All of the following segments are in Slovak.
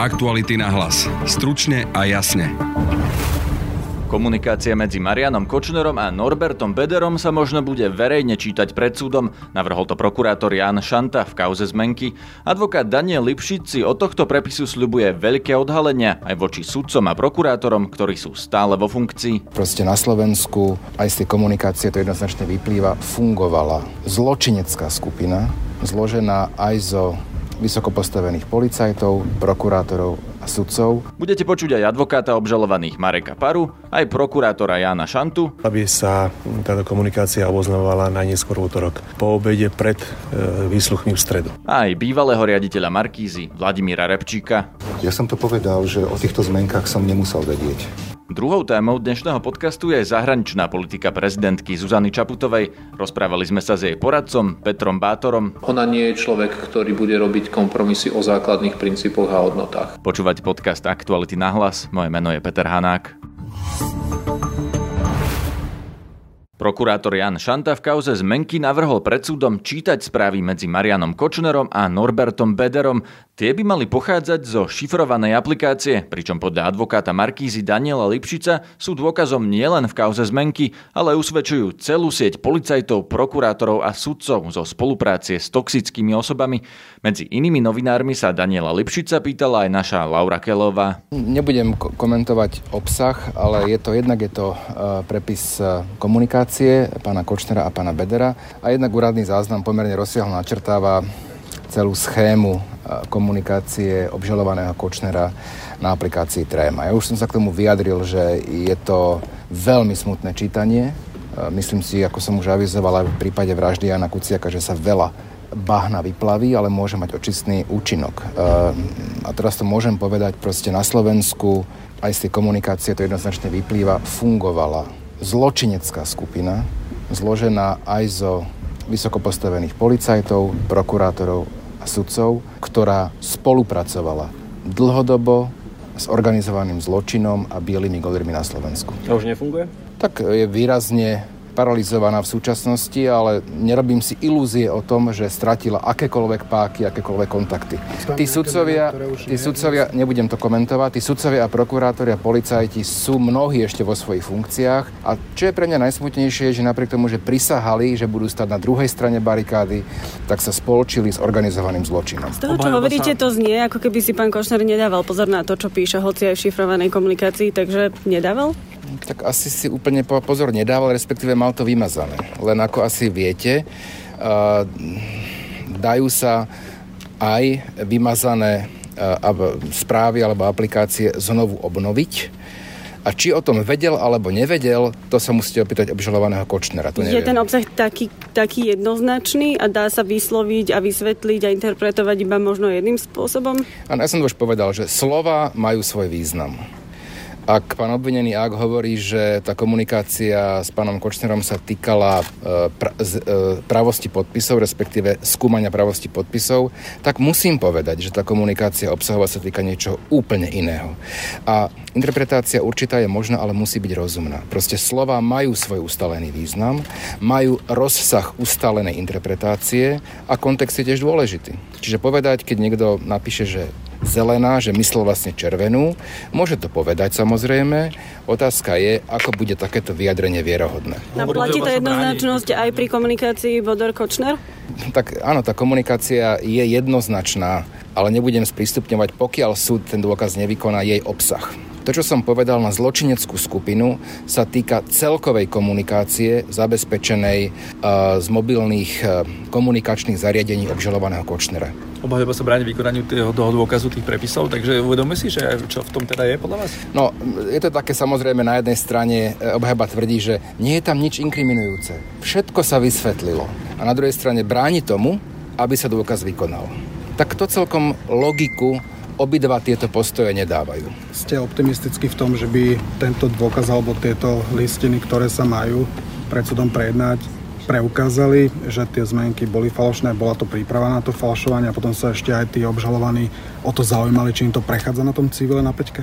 Aktuality na hlas. Stručne a jasne. Komunikácia medzi Marianom Kočnerom a Norbertom Bödörom sa možno bude verejne čítať pred súdom, navrhol to prokurátor Ján Šanta v kauze zmenky. Advokát Daniel Lipšic si od tohto prepisu sľubuje veľké odhalenia aj voči sudcom a prokurátorom, ktorí sú stále vo funkcii. Proste na Slovensku aj z tej komunikácie to jednoznačne vyplýva, fungovala zločinecká skupina, zložená aj zo vysoko postavených policajtov, prokurátorov a sudcov. Budete počuť aj advokáta obžalovaných Mareka Paru, aj prokurátora Jána Šantu. Aby sa táto komunikácia oboznamovala najneskôr v utorok, po obede pred výsluchmi v stredu. Aj bývalého riaditeľa Markízy Vladimíra Repčíka. Ja som to povedal, že o týchto zmenkách som nemusel vedieť. Druhou témou dnešného podcastu je zahraničná politika prezidentky Zuzany Čaputovej. Rozprávali sme sa s jej poradcom Petrom Bátorom. Ona nie je človek, ktorý bude robiť kompromisy o základných princípoch a hodnotách. Počúvať podcast Aktuality na hlas. Moje meno je Peter Hanák. Prokurátor Ján Šanta v kauze zmenky navrhol pred súdom čítať správy medzi Marianom Kočnerom a Norbertom Bödörom. Tie by mali pochádzať zo šifrovanej aplikácie, pričom podľa advokáta Markízy Daniela Lipšica sú dôkazom nielen v kauze zmenky, ale usvedčujú celú sieť policajtov, prokurátorov a sudcov zo spolupráce s toxickými osobami. Medzi inými novinármi sa Daniela Lipšica pýtala aj naša Laura Kelová. Nebudem komentovať obsah, ale je to prepis komunikácie pána Kočnera a pána Bödöra a jednak úradný záznam pomerne rozsiahlo načrtáva celú schému komunikácie obžalovaného Kočnera na aplikácii Threema. Ja už som sa k tomu vyjadril, že je to veľmi smutné čítanie. Myslím si, ako som už avizoval aj v prípade vraždy Jána Kuciaka, že sa veľa bahna vyplaví, ale môže mať očistný účinok. A teraz to môžem povedať, proste na Slovensku aj z tej komunikácie to jednoznačne vyplýva, fungovala zločinecká skupina, zložená aj zo vysoko postavených policajtov, prokurátorov a sudcov, ktorá spolupracovala dlhodobo s organizovaným zločinom a bielými kolérmi na Slovensku. A už nefunguje? Tak je výrazne paralizovaná v súčasnosti, ale nerobím si ilúzie o tom, že stratila akékoľvek páky, akékoľvek kontakty. Tí sudcovia, nebudem to komentovať, tí sudcovia a prokurátori a policajti sú mnohí ešte vo svojich funkciách a čo je pre mňa najsmutnejšie, je, že napriek tomu, že prisahali, že budú stať na druhej strane barikády, tak sa spolčili s organizovaným zločinom. Z toho, čo hovoríte, to znie, ako keby si pán Kočner nedával pozor na to, čo píše, hoci aj v šifrovanej komunikácii, takže nedával? Tak asi si úplne pozor nedával, respektíve mal to vymazané. Len ako asi viete, dajú sa aj vymazané správy alebo aplikácie znovu obnoviť. A či o tom vedel alebo nevedel, to sa musíte opýtať obžalovaného Kočnera. To je ten obsah taký jednoznačný a dá sa vysloviť a vysvetliť a interpretovať iba možno jedným spôsobom? Áno, ja som to už povedal, že slova majú svoj význam. Ak pán obvinený Ak hovorí, že tá komunikácia s pánom Kočnerom sa týkala pravosti podpisov, respektíve skúmania pravosti podpisov, tak musím povedať, že tá komunikácia obsahová sa týka niečoho úplne iného. A interpretácia určitá je možná, ale musí byť rozumná. Proste slova majú svoj ustalený význam, majú rozsah ustalenej interpretácie a kontext je tiež dôležitý. Čiže povedať, keď niekto napíše, že zelená, že myslel vlastne červenú. Môže to povedať, samozrejme. Otázka je, ako bude takéto vyjadrenie vierohodné. A platí tá jednoznačnosť aj pri komunikácii Bödör-Kočner? Tak áno, tá komunikácia je jednoznačná, ale nebudem sprístupňovať, pokiaľ súd ten dôkaz nevykoná jej obsah. To, čo som povedal na zločineckú skupinu, sa týka celkovej komunikácie zabezpečenej z mobilných komunikačných zariadení obžalovaného Kočnera. Obhajoba sa bráni vykonaniu toho dôkazu tých prepisov, takže uvedome si, že čo v tom teda je podľa vás? No, je to také, samozrejme, na jednej strane obhajoba tvrdí, že nie je tam nič inkriminujúce. Všetko sa vysvetlilo. A na druhej strane bráni tomu, aby sa dôkaz vykonal. Tak to celkom logiku obidva tieto postoje nedávajú. Ste optimistickí v tom, že by tento dôkaz alebo tieto listiny, ktoré sa majú pred súdom prejednať, preukázali, že tie zmenky boli falošné, bola to príprava na to falšovanie a potom sa ešte aj tí obžalovaní o to zaujímali, či im to prechádza na tom civile na päťke?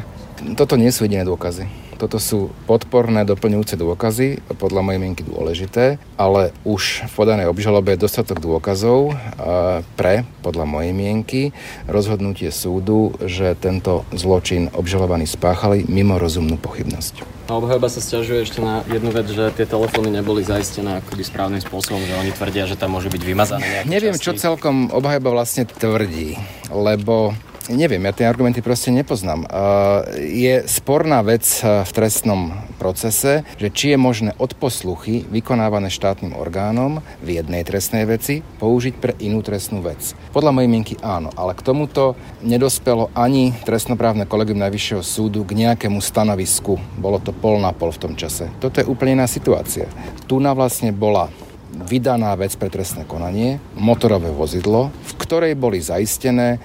Toto nie sú jediné dôkazy. Toto sú podporné, doplňujúce dôkazy, podľa mojej mienky dôležité, ale už v podanej obžalobe je dostatok dôkazov pre, podľa mojej mienky, rozhodnutie súdu, že tento zločin obžalovaní spáchali mimo rozumnú pochybnosť. A obhajoba sa sťažuje ešte na jednu vec, že tie telefóny neboli zaistené akoby správnym spôsobom, že oni tvrdia, že tam môže byť vymazané. Neviem, čo celkom obhajoba vlastne tvrdí, lebo neviem, ja tie argumenty proste nepoznám. Je sporná vec v trestnom procese, že či je možné odposluchy vykonávané štátnym orgánom v jednej trestnej veci použiť pre inú trestnú vec. Podľa mojej mienky áno, ale k tomuto nedospelo ani trestnoprávne kolegium Najvyššieho súdu k nejakému stanovisku. Bolo to pol na pol v tom čase. Toto je úplne iná situácia. Tu na vlastne bola vydaná vec pre trestné konanie, motorové vozidlo, v ktorej boli zaistené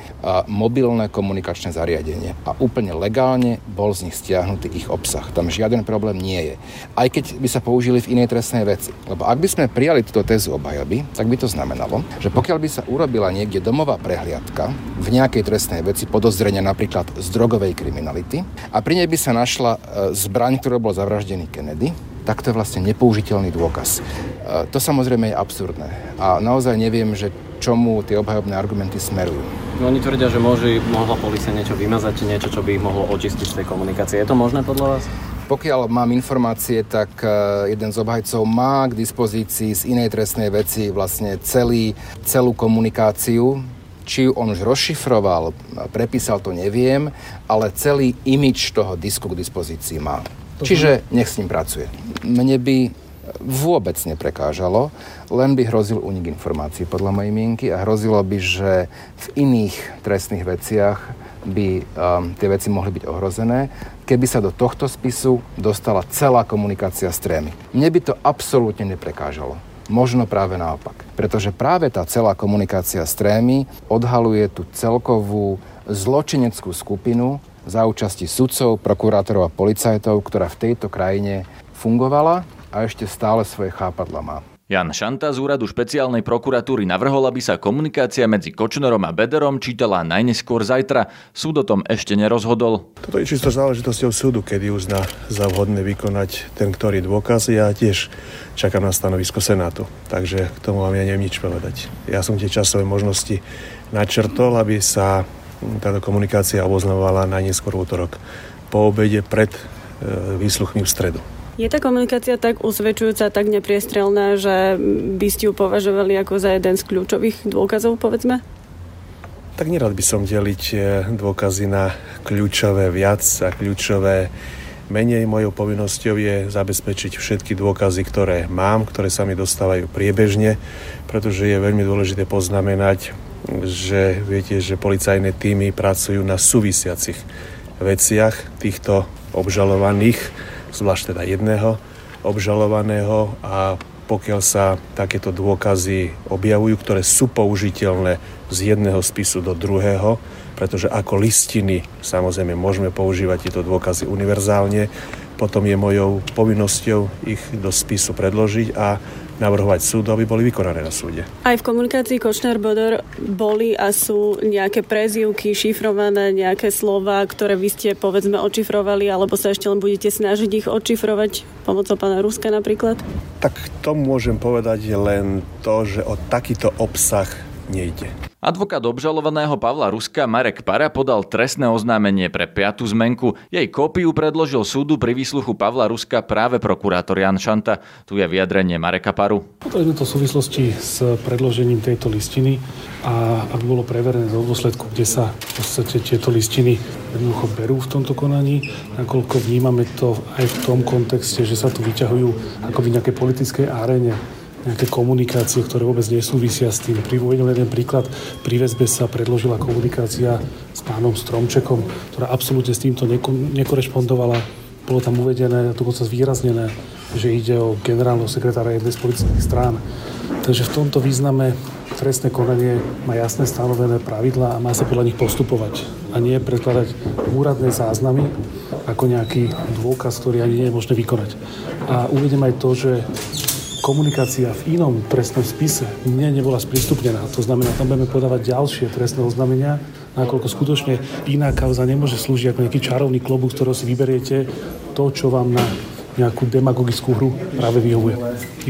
mobilné komunikačné zariadenie. A úplne legálne bol z nich stiahnutý ich obsah. Tam žiaden problém nie je. Aj keď by sa použili v inej trestnej veci. Lebo ak by sme prijali túto tézu obhajoby, tak by to znamenalo, že pokiaľ by sa urobila niekde domová prehliadka v nejakej trestnej veci podozrenia napríklad z drogovej kriminality a pri nej by sa našla zbraň, ktorou bol zavraždený Kennedy, tak to je vlastne nepoužiteľný dôkaz. To samozrejme je absurdné. A naozaj neviem, že čomu tie obhajobné argumenty smerujú. No, oni tvrdia, že mohla polícia niečo vymazať, niečo, čo by ich mohlo očistiť z tej komunikácie. Je to možné podľa vás? Pokiaľ mám informácie, tak jeden z obhajcov má k dispozícii z inej trestnej veci vlastne celú komunikáciu. Či ju on už rozšifroval, prepísal, to neviem, ale celý image toho disku k dispozícii má. Čiže nech s ním pracuje. Mne by vôbec neprekážalo, len by hrozil únik informácií podľa mojej mienky a hrozilo by, že v iných trestných veciach by tie veci mohli byť ohrozené, keby sa do tohto spisu dostala celá komunikácia s Threemy. Mne by to absolútne neprekážalo. Možno práve naopak. Pretože práve tá celá komunikácia s Threemy odhaluje tú celkovú zločineckú skupinu za účasti sudcov, prokurátorov a policajtov, ktorá v tejto krajine fungovala a ešte stále svoje chápadla má. Ján Šanta z úradu špeciálnej prokuratúry navrhol, aby sa komunikácia medzi Kočnerom a Bödörom čítala najneskôr zajtra. Súd o tom ešte nerozhodol. Toto je čisto záležitosťou súdu, kedy uzná za vhodné vykonať ten, ktorý dôkaz. Ja tiež čakám na stanovisko Senátu, takže k tomu vám ja neviem nič povedať. Ja som tie časové možnosti načrtol, aby sa táto komunikácia oboznamovala najneskôr v utorok po obede pred výsluchmi v stredu. Je tá komunikácia tak usvedčujúca, tak nepriestrelná, že by ste ju považovali ako za jeden z kľúčových dôkazov, povedzme? Tak nerad by som deliť dôkazy na kľúčové viac a kľúčové menej. Mojou povinnosťou je zabezpečiť všetky dôkazy, ktoré mám, ktoré sa mi dostávajú priebežne, pretože je veľmi dôležité poznamenať, že viete, že policajné tímy pracujú na súvisiacich veciach týchto obžalovaných, zvlášť teda jedného obžalovaného, a pokiaľ sa takéto dôkazy objavujú, ktoré sú použiteľné z jedného spisu do druhého, pretože ako listiny samozrejme môžeme používať tieto dôkazy univerzálne, potom je mojou povinnosťou ich do spisu predložiť a navrhovať súdu, aby boli vykonané na súde. Aj v komunikácii Kočner-Bödör boli a sú nejaké prezývky, šifrované, nejaké slova, ktoré vy ste, povedzme, odšifrovali, alebo sa ešte len budete snažiť ich odšifrovať pomocou pána Ruska napríklad? Tak to môžem povedať len to, že o takýto obsah nejde. Advokát obžalovaného Pavla Ruska Marek Para podal trestné oznámenie pre 5. zmenku. Jej kópiu predložil súdu pri výsluchu Pavla Ruska práve prokurátor Ján Šanta. Tu je vyjadrenie Mareka Paru. Je to v súvislosti s predložením tejto listiny a aby bolo preverené do dôsledku, kde sa v podstate tieto listiny jednoducho berú v tomto konaní, nakoľko vnímame to aj v tom kontexte, že sa tu vyťahujú akoby v nejakej politickej aréne nejaké komunikácie, ktoré vôbec nesúvisia s tým. Uvediem jeden príklad. Pri väzbe sa predložila komunikácia s pánom Stromčekom, ktorá absolútne s týmto nekorešpondovala. Bolo tam uvedené, dokonca zvýraznené, že ide o generálneho sekretára jednej z politických strán. Takže v tomto význame trestné konanie má jasné stanovené pravidlá a má sa podľa nich postupovať a nie predkladať úradné záznamy ako nejaký dôkaz, ktorý ani nie je možné vykonať. A uvediem aj to, že komunikácia v inom trestnom spise nebola sprístupnená. To znamená, tam budeme podávať ďalšie trestné oznámenia nakoľko skutočne iná kauza nemôže slúžiť ako nejaký čarovný klobúk, ktorého si vyberiete to, čo vám na nejakú demagogickú hru práve vyhovuje.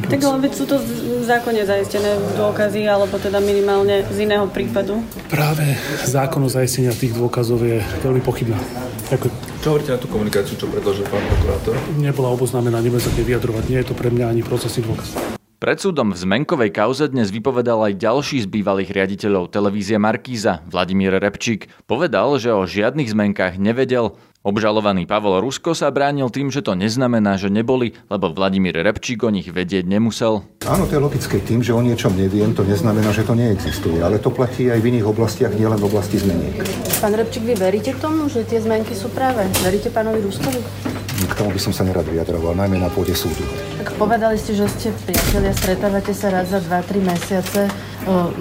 Tak ale veď sú to v zákone zaistené dôkazy, alebo teda minimálne z iného prípadu? Práve zákonnosť zaistenia tých dôkazov je veľmi pochybná. Ďakujem. Čo hovoríte na tú komunikáciu, čo predložil pán prokurátor? Nebola oboznámená, nebudem sa k nej vyjadrovať. Nie je to pre mňa ani procesný dôkaz. Pred súdom v zmenkovej kauze dnes vypovedal aj ďalší z bývalých riaditeľov televízie Markíza, Vladimír Repčík. Povedal, že o žiadnych zmenkách nevedel. Obžalovaný Pavol Rusko sa bránil tým, že to neznamená, že neboli, lebo Vladimír Repčík o nich vedieť nemusel. Áno, to je logické. Tým, že o niečom neviem, to neznamená, že to neexistuje. Ale to platí aj v iných oblastiach, nielen v oblasti zmeniek. Pán Repčík, vy veríte tomu, že tie zmenky sú práve? Veríte pánovi Ruskovi? K tomu by som sa nerad vyjadroval, najmä na pôde súdu. Tak povedali ste, že ste priatelia, stretávate sa raz za 2-3 mesiace.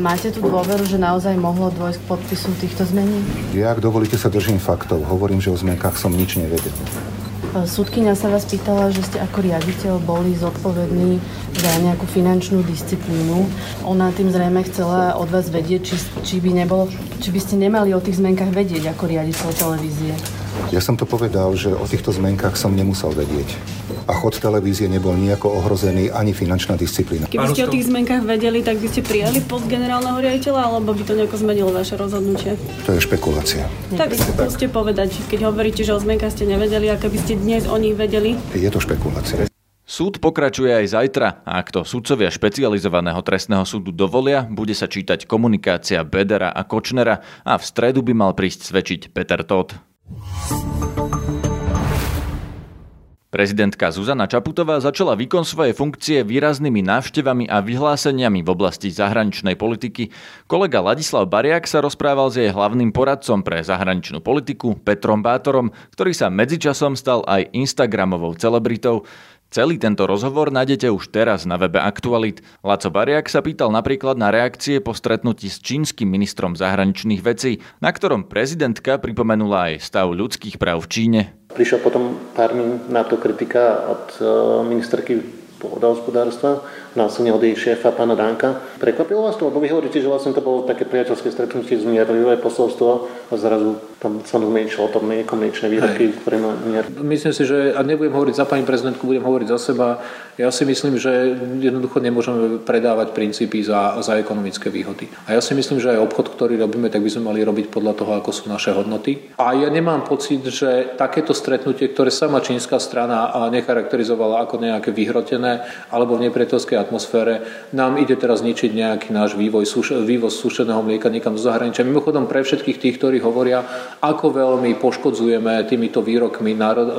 Máte tú dôveru, že naozaj mohlo dôjsť k podpisu týchto zmeniek? Ja, ak dovolíte, sa držím faktov. Hovorím, že o zmenkách som nič nevedel. Súdkyňa sa vás pýtala, že ste ako riaditeľ boli zodpovední za nejakú finančnú disciplínu. Ona tým zrejme chcela od vás vedieť, či by ste nemali o tých zmenkách vedieť ako riaditeľ televízie. Ja som to povedal, že o týchto zmenkách som nemusel vedieť. A chod televízie nebol nejako ohrozený ani finančná disciplína. Keby ste o tých zmenkách vedeli, tak by ste prijali post generálneho riaditeľa, alebo by to nejako zmenilo vaše rozhodnutie? To je špekulácia. Tak skúste povedať, keď hovoríte, že o zmenkách ste nevedeli, a keby ste dnes o nich vedeli? Je to špekulácia. Súd pokračuje aj zajtra a ak to sudcovia špecializovaného trestného súdu dovolia, bude sa čítať komunikácia Bödöra a Kočnera a v stredu by mal prísť svedčiť Peter Todt. Prezidentka Zuzana Čaputová začala výkon svojej funkcie výraznými návštevami a vyhláseniami v oblasti zahraničnej politiky. Kolega Ladislav Bariák sa rozprával s jej hlavným poradcom pre zahraničnú politiku Petrom Bátorom, ktorý sa medzičasom stal aj instagramovou celebritou. Celý tento rozhovor nájdete už teraz na webe Aktualit. Laco Bariak sa pýtal napríklad na reakcie po stretnutí s čínskym ministrom zahraničných vecí, na ktorom prezidentka pripomenula aj stav ľudských práv v Číne. Prišla potom pár minút na to kritika od ministerky pôdohospodárstva, následne od jej šéfa, pána Danka. Prekvapilo vás to? Lebo vy hovoríte, že vlastne to bolo také priateľské stretnutie, zmierlivé posolstvo a zrazu tam sa zmenšilo to nekomuničné výroky. Myslím si, že, a nebudem hovoriť za pani prezidentku, budem hovoriť za seba, ja si myslím, že jednoducho nemôžeme predávať princípy za ekonomické výhody. A ja si myslím, že aj obchod, ktorý robíme, tak by sme mali robiť podľa toho, ako sú naše hodnoty. A ja nemám pocit, že takéto stretnutie, ktoré sama čínska strana necharakterizovala ako nejaké vyhrotené alebo v nepriateľskej atmosfére, nám ide teraz ničiť nejaký náš vývoz sušeného mlieka niekam do zahraničia. Mimochodom pre všetkých tých, ktorí hovoria, ako veľmi poškodzujeme týmito výrokmi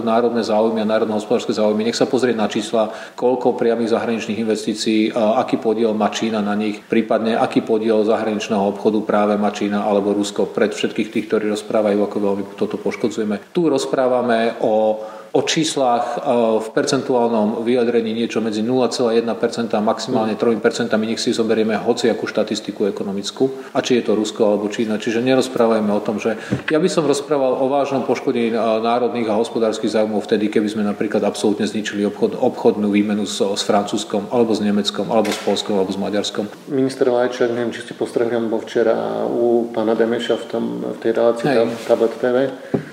národné záujmy a národno-hospodárske záujmy. Nech sa pozrieť na čísla, koľko priamých zahraničných investícií, aký podiel má Čína na nich, prípadne aký podiel zahraničného obchodu práve má Čína alebo Rusko. Pred všetkých tých, ktorí rozprávajú, ako veľmi toto poškodzujeme. Tu rozprávame o číslach v percentuálnom vyjadrení niečo medzi 0,1% a maximálne 3%. Nech si zoberieme hociakú štatistiku ekonomickú, a či je to Rusko alebo Čína. Čiže nerozprávajme o tom, že ja by som rozprával o vážnom poškodení národných a hospodárskych záujmov vtedy, keby sme napríklad absolútne zničili obchodnú výmenu s Francúzskom, alebo s Nemeckom, alebo s Poľskom, alebo s Maďarskom. Minister Lajčák, neviem, či ste postrehli, on bol včera u pána Demeša v tej relácii Tablet TV.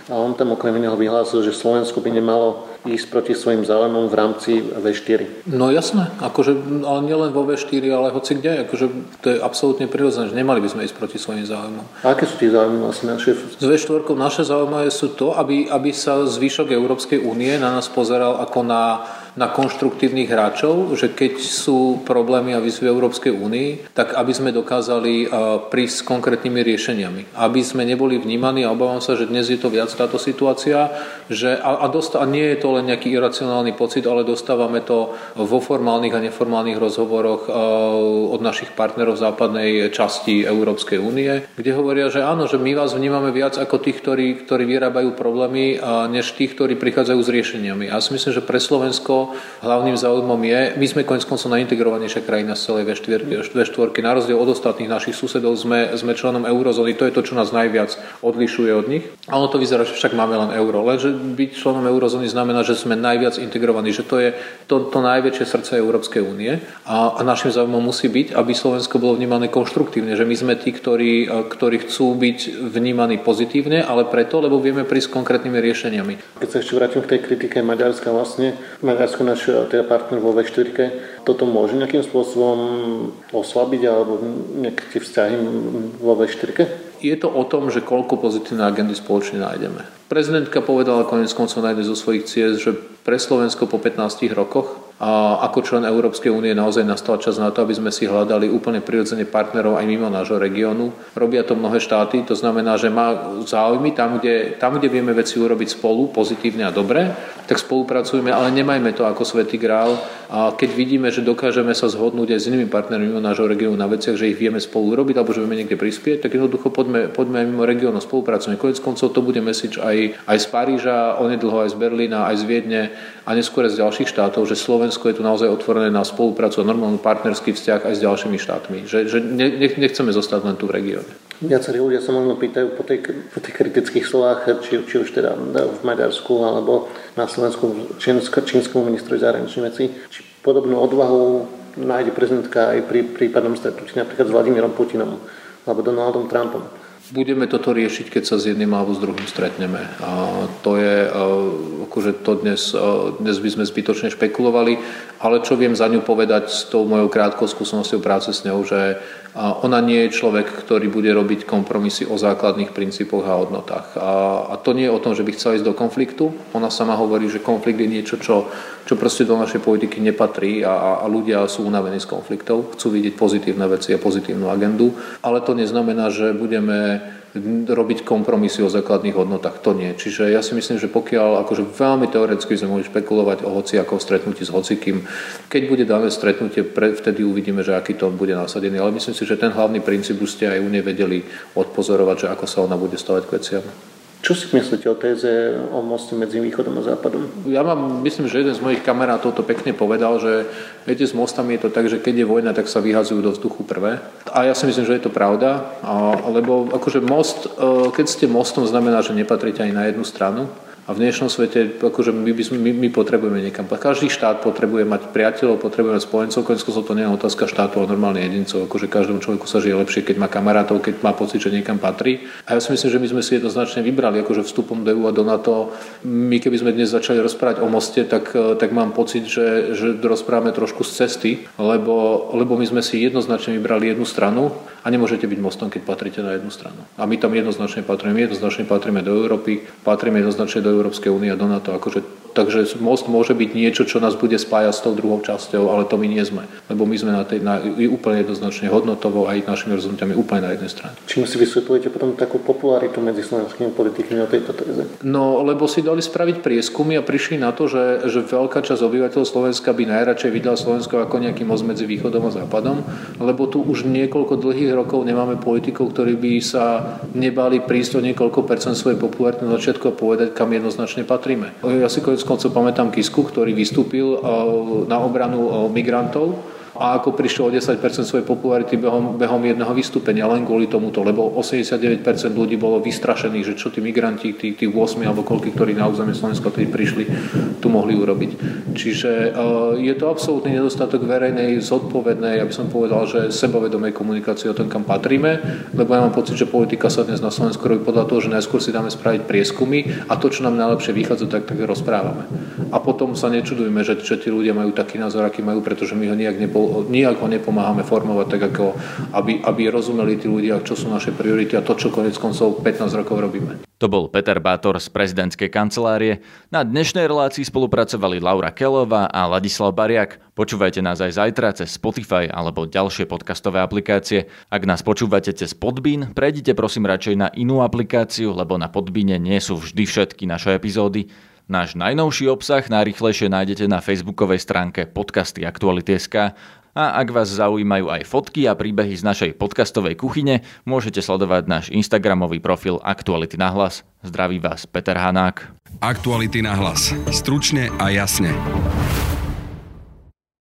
A on tam okrem iného vyhlásil, že Slovensko by nemalo ísť proti svojim záujmom v rámci V4. No jasné, akože, ale nielen vo V4, ale hoci kde, akože to je absolútne prirodzené, že nemali by sme ísť proti svojim záujmom. A aké sú tie záujmy vlastne naše? S V4 naše záujmy sú to, aby sa zvyšok Európskej únie na nás pozeral ako na konštruktívnych hráčov, že keď sú problémy a výzvy Európskej únii, tak aby sme dokázali prísť s konkrétnymi riešeniami. Aby sme neboli vnímaní, a obávam sa, že dnes je to viac táto situácia, že a nie je to len nejaký iracionálny pocit, ale dostávame to vo formálnych a neformálnych rozhovoroch od našich partnerov v západnej časti Európskej únie, kde hovoria, že áno, že my vás vnímame viac ako tých, ktorí vyrábajú problémy, než tých, ktorí prichádzajú s riešeniami. Ja si myslím, že pre Slovensko koncov hlavným záujmom je, my sme koniec koncov najintegrovanejšia krajina z celej V4, na rozdiel od ostatných našich susedov sme členom eurozóny, to je to, čo nás najviac odlišuje od nich. A ono to vyzerá, že však máme len euro, lenže byť členom eurozóny znamená, že sme najviac integrovaní, že to je to najväčšie srdce Európskej únie a našim záujmom musí byť, aby Slovensko bolo vnímané konštruktívne, že my sme tí, ktorí chcú byť vnímaní pozitívne, ale preto, lebo vieme prísť s konkrétnymi riešeniami. Keď sa ešte vrátim k tej kritike Maďarska, vlastne Maďarsko náš teda partner vo V4, toto môže nejakým spôsobom oslabiť alebo nejaké vzťahy vo V4? Je to o tom, že koľko pozitívnej agendy spoločne nájdeme. Prezidentka povedala koniec koncov na jednej zo svojich ciest, že pre Slovensko po 15 rokoch a ako člen Európskej únie naozaj nastal čas na to, aby sme si hľadali úplne prirodzene partnerov aj mimo nášho regiónu. Robia to mnohé štáty, to znamená, že má záujmy tam, kde vieme veci urobiť spolu, pozitívne a dobre, tak spolupracujme, ale nemajme to ako svätý grál. A keď vidíme, že dokážeme sa zhodnúť aj s inými partnermi mimo nášho regiónu na veciach, že ich vieme spolu urobiť alebo že vieme niekde prispieť, tak jednoducho poďme aj mimo regiónu spolupracujeme. Koniec koncov to bude message aj z Paríža, onedlho aj z Berlína, aj z Viedne a neskôr z ďalších štátov, že Slovensko je tu naozaj otvorené na spoluprácu a normálny partnerský vzťah aj s ďalšími štátmi. Že nechceme zostať len tu v regióne. Viacerí ľudia sa možno pýtajú po tých kritických slovách, či už teda v Maďarsku alebo na Slovensku čínskom ministrovi zahraničných vecí, či podobnú odvahu nájde prezidentka aj pri prípadnom stretnutí napríklad s Vladimírom Putinom alebo Donaldom Trumpom. Budeme toto riešiť, keď sa s jedným alebo s druhým stretneme. A to je, akože to dnes by sme zbytočne špekulovali, ale čo viem za ňu povedať s tou mojou krátkou skúsenosťou práce s ňou, že ona nie je človek, ktorý bude robiť kompromisy o základných princípoch a hodnotách. A to nie je o tom, že by chcela ísť do konfliktu. Ona sama hovorí, že konflikt je niečo, čo proste do našej politiky nepatrí a ľudia sú unavení z konfliktov, chcú vidieť pozitívne veci a pozitívnu agendu, ale to neznamená, že budeme robiť kompromisy o základných hodnotách. To nie. Čiže ja si myslím, že pokiaľ akože veľmi teoreticky sme mohli špekulovať o hociakom stretnutí s hocikým, keď bude dané stretnutie, vtedy uvidíme, že aký to bude nasadený. Ale myslím si, že ten hlavný princíp už ste aj u nej vedeli odpozorovať, že ako sa ona bude stavať k veciam. Čo si myslíte o téze o moste medzi východom a západom? Ja myslím, že jeden z mojich kamarátov to pekne povedal, že viete, s mostami je to tak, že keď je vojna, tak sa vyhazujú do vzduchu prvé. A ja si myslím, že je to pravda, lebo akože most, keď ste mostom, znamená, že nepatríte ani na jednu stranu. A v dnešnom svete akože my potrebujeme niekam. Každý štát potrebuje mať priateľov, potrebuje mať spojencov. Konecko to nie je otázka štátu, ale normálne jedincov. Akože každému človeku sa žije lepšie, keď má kamarátov, keď má pocit, že niekam patrí. A ja si myslím, že my sme si jednoznačne vybrali akože vstupom do EU a do NATO. My keby sme dnes začali rozprávať o moste, tak mám pocit, že rozprávame trošku z cesty, lebo my sme si jednoznačne vybrali jednu stranu a nemôžete byť mostom, keď patríte na jednu stranu. A my tam jednoznačne patríme do Európy, patríme jednoznačne do Európskej únie a do NATO. Takže most môže byť niečo, čo nás bude spájať s tou druhou časťou, ale to my nie sme. Lebo my sme na úplne jednoznačne hodnotovo aj našimi rozhodnutiami úplne na jednej strane. Čím si vysvetľujete potom takú popularitu medzi slovenskými politikmi o tejto téze? No, lebo si dali spraviť prieskumy a prišli na to, že veľká časť obyvateľov Slovenska by najradšej videla Slovensko ako nejaký most medzi východom a západom, lebo tu už niekoľko dlhých rokov nemáme politikov, ktorí by sa nebali prísť o niekoľko percent svojej popularity na začiatku a povedať, kam jednoznačne patríme. Ja si koneckoncov pamätám Kisku, ktorý vystúpil na obranu migrantov a ako prišlo o 10% svojej popularity behom jedného vystúpenia len kvôli tomuto, lebo 89% ľudí bolo vystrašených, že čo tí migranti, tí 8 alebo koľky, ktorí na územie Slovenska tedy prišli, tu mohli urobiť. Čiže je to absolútny nedostatok verejnej, zodpovednej, aby som povedal, že sebavedomej komunikácie o tom, kam patríme, lebo ja mám pocit, že politika sa dnes na Slovensku robí podľa toho, že najskôr si dáme spraviť prieskumy a to, čo nám najlepšie vychádza, tak rozprávame. A potom sa nečudujme, že tí ľudia majú taký názor, aký majú, pretože my ho nijak ho nepomáhame formovať tak, ako aby rozumeli tí ľudia, čo sú naše priority a to, čo koniec koncov 15 rokov robíme. To bol Peter Bátor z prezidentskej kancelárie. Na dnešnej relácii spolupracovali Laura Kelová a Ladislav Bariák. Počúvajte nás aj zajtra cez Spotify alebo ďalšie podcastové aplikácie. Ak nás počúvate cez Podbean, prejdite prosím radšej na inú aplikáciu, lebo na Podbeane nie sú vždy všetky naše epizódy. Náš najnovší obsah najrýchlejšie nájdete na facebookovej stránke podcasty Aktuality.sk a ak vás zaujímajú aj fotky a príbehy z našej podcastovej kuchyne, môžete sledovať náš instagramový profil Aktuality na hlas. Zdraví vás Peter Hanák. Aktuality na hlas. Stručne a jasne.